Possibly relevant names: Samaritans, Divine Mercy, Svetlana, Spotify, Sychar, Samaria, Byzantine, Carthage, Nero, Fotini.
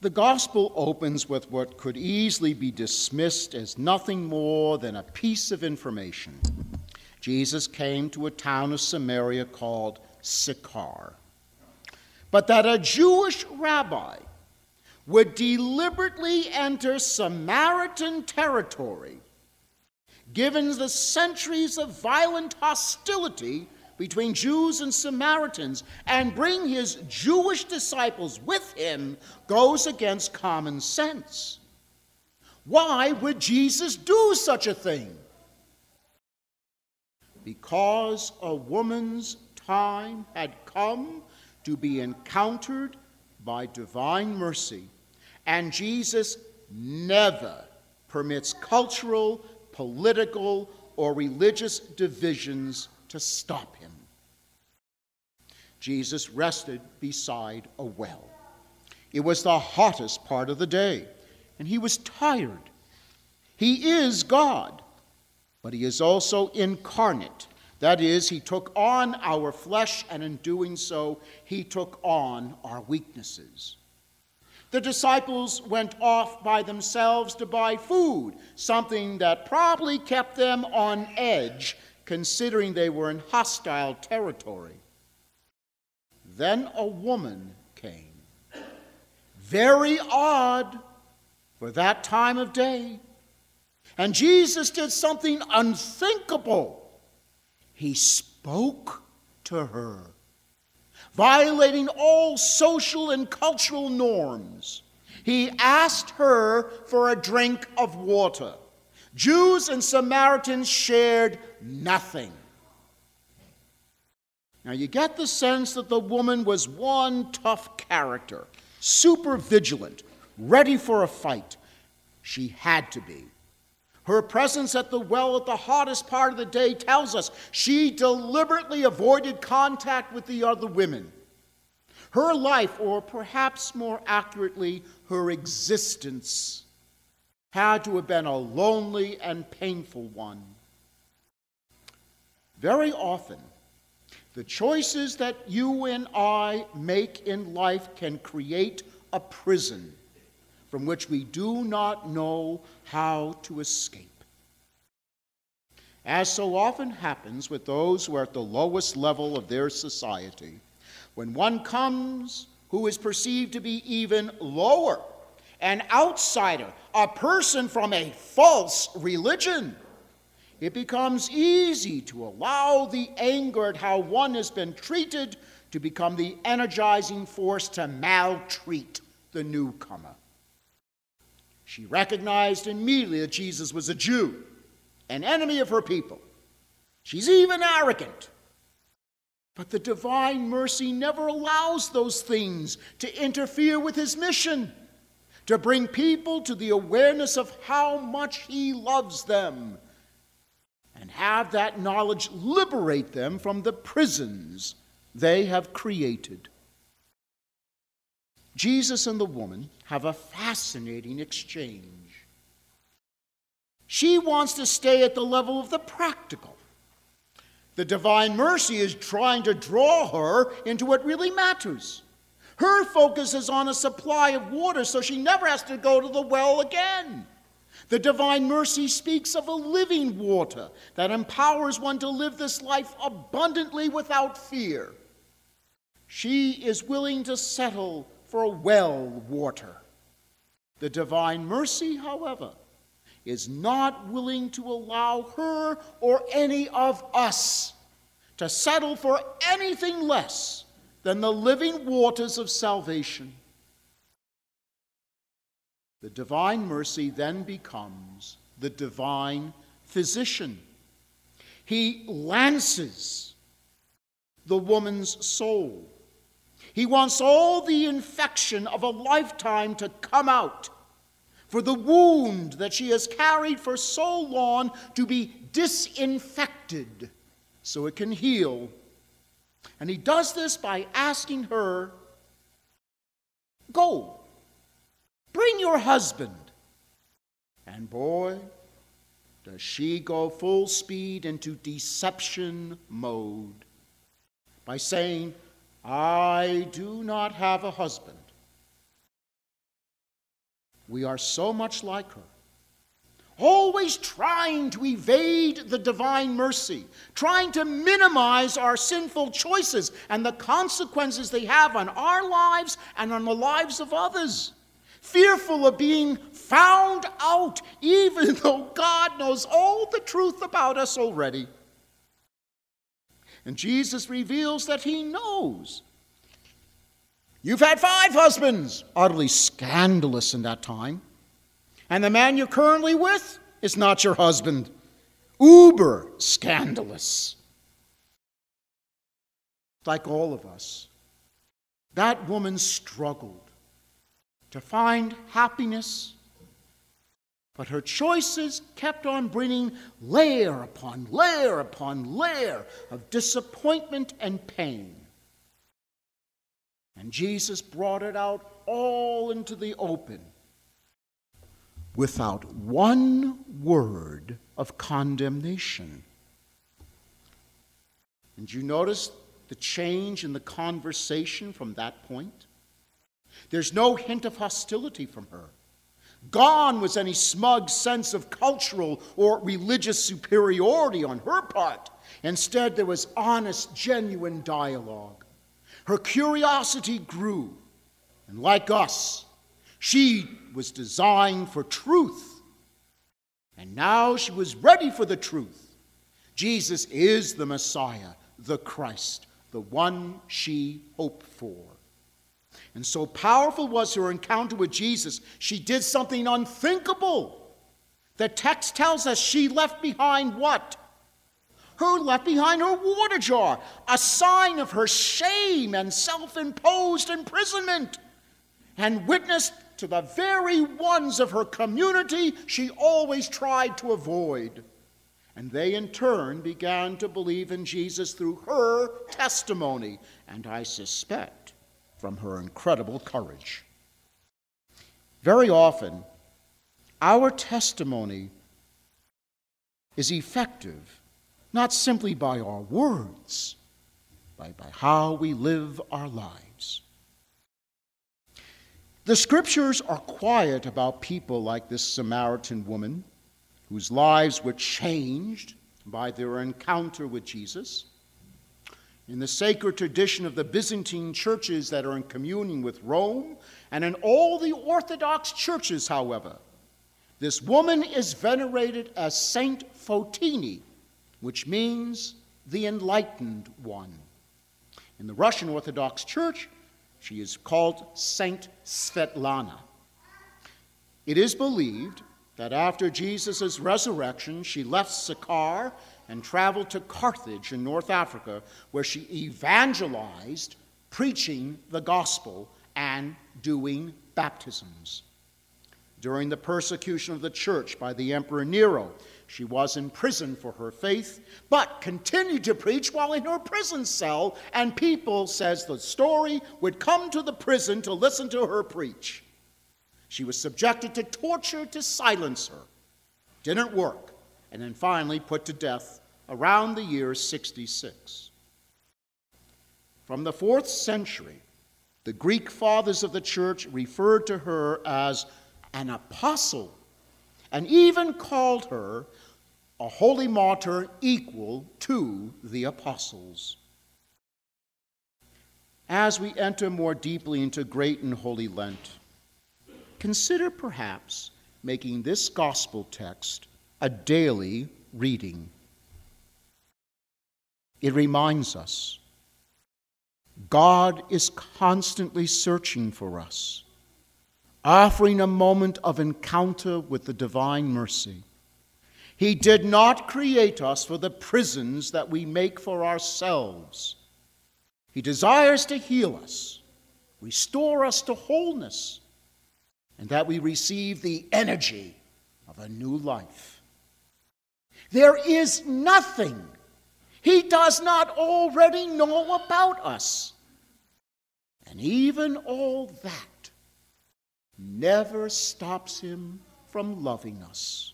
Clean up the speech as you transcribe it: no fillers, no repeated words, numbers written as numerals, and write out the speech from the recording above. The gospel opens with what could easily be dismissed as nothing more than a piece of information. Jesus came to a town of Samaria called Sychar, but that a Jewish rabbi would deliberately enter Samaritan territory, given the centuries of violent hostility between Jews and Samaritans, and bring his Jewish disciples with him, goes against common sense. Why would Jesus do such a thing? Because a woman's time had come to be encountered by divine mercy, and Jesus never permits cultural, political, or religious divisions to stop him. Jesus rested beside a well. It was the hottest part of the day, and he was tired. He is God, but he is also incarnate. That is, he took on our flesh, and in doing so, he took on our weaknesses. The disciples went off by themselves to buy food, something that probably kept them on edge, considering they were in hostile territory. Then a woman came. Very odd for that time of day. And Jesus did something unthinkable. He spoke to her, violating all social and cultural norms. He asked her for a drink of water. Jews and Samaritans shared nothing. Now you get the sense that the woman was one tough character, super vigilant, ready for a fight. She had to be. Her presence at the well at the hottest part of the day tells us she deliberately avoided contact with the other women. Her life, or perhaps more accurately, her existence, had to have been a lonely and painful one. Very often, the choices that you and I make in life can create a prison from which we do not know how to escape. As so often happens with those who are at the lowest level of their society, when one comes who is perceived to be even lower, an outsider, a person from a false religion, it becomes easy to allow the anger at how one has been treated to become the energizing force to maltreat the newcomer. She recognized immediately that Jesus was a Jew, an enemy of her people. She's even arrogant. But the divine mercy never allows those things to interfere with his mission, to bring people to the awareness of how much he loves them, and have that knowledge liberate them from the prisons they have created. Jesus and the woman have a fascinating exchange. She wants to stay at the level of the practical. The divine mercy is trying to draw her into what really matters. Her focus is on a supply of water, so she never has to go to the well again. The divine mercy speaks of a living water that empowers one to live this life abundantly without fear. She is willing to settle for well water. The divine mercy, however, is not willing to allow her or any of us to settle for anything less than the living waters of salvation. The divine mercy then becomes the divine physician. He lances the woman's soul. He wants all the infection of a lifetime to come out, for the wound that she has carried for so long to be disinfected so it can heal. And he does this by asking her, "Go. Bring your husband." And boy, does she go full speed into deception mode by saying, "I do not have a husband." We are so much like her, always trying to evade the divine mercy, trying to minimize our sinful choices and the consequences they have on our lives and on the lives of others, fearful of being found out, even though God knows all the truth about us already. And Jesus reveals that he knows. You've had 5 husbands, utterly scandalous in that time. And the man you're currently with is not your husband. Uber scandalous. Like all of us, that woman struggled to find happiness, but her choices kept on bringing layer upon layer upon layer of disappointment and pain. And Jesus brought it out all into the open, without one word of condemnation. And you notice the change in the conversation from that point? There's no hint of hostility from her. Gone was any smug sense of cultural or religious superiority on her part. Instead, there was honest, genuine dialogue. Her curiosity grew, and like us, she was designed for truth, and now she was ready for the truth. Jesus is the Messiah, the Christ, the one she hoped for. And so powerful was her encounter with Jesus, she did something unthinkable. The text tells us she left behind what? Her left behind her water jar, a sign of her shame and self-imposed imprisonment, and witnessed to the very ones of her community she always tried to avoid. And they in turn began to believe in Jesus through her testimony, and I suspect from her incredible courage. Very often, our testimony is effective not simply by our words, but by how we live our lives. The scriptures are quiet about people like this Samaritan woman, whose lives were changed by their encounter with Jesus. In the sacred tradition of the Byzantine churches that are in communion with Rome, and in all the Orthodox churches, however, this woman is venerated as Saint Fotini, which means the enlightened one. In the Russian Orthodox Church, she is called Saint Svetlana. It is believed that after Jesus' resurrection, she left Sychar and traveled to Carthage in North Africa, where she evangelized, preaching the gospel and doing baptisms. During the persecution of the church by the Emperor Nero, she was in prison for her faith, but continued to preach while in her prison cell, and people, says the story, would come to the prison to listen to her preach. She was subjected to torture to silence her. Didn't work, and then finally put to death around the year 66. From the 4th century, the Greek fathers of the church referred to her as an apostle, and even called her a holy martyr equal to the apostles. As we enter more deeply into Great and Holy Lent, consider perhaps making this gospel text a daily reading. It reminds us God is constantly searching for us, offering a moment of encounter with the divine mercy. He did not create us for the prisons that we make for ourselves. He desires to heal us, restore us to wholeness, and that we receive the energy of a new life. There is nothing he does not already know about us. And even all that never stops him from loving us.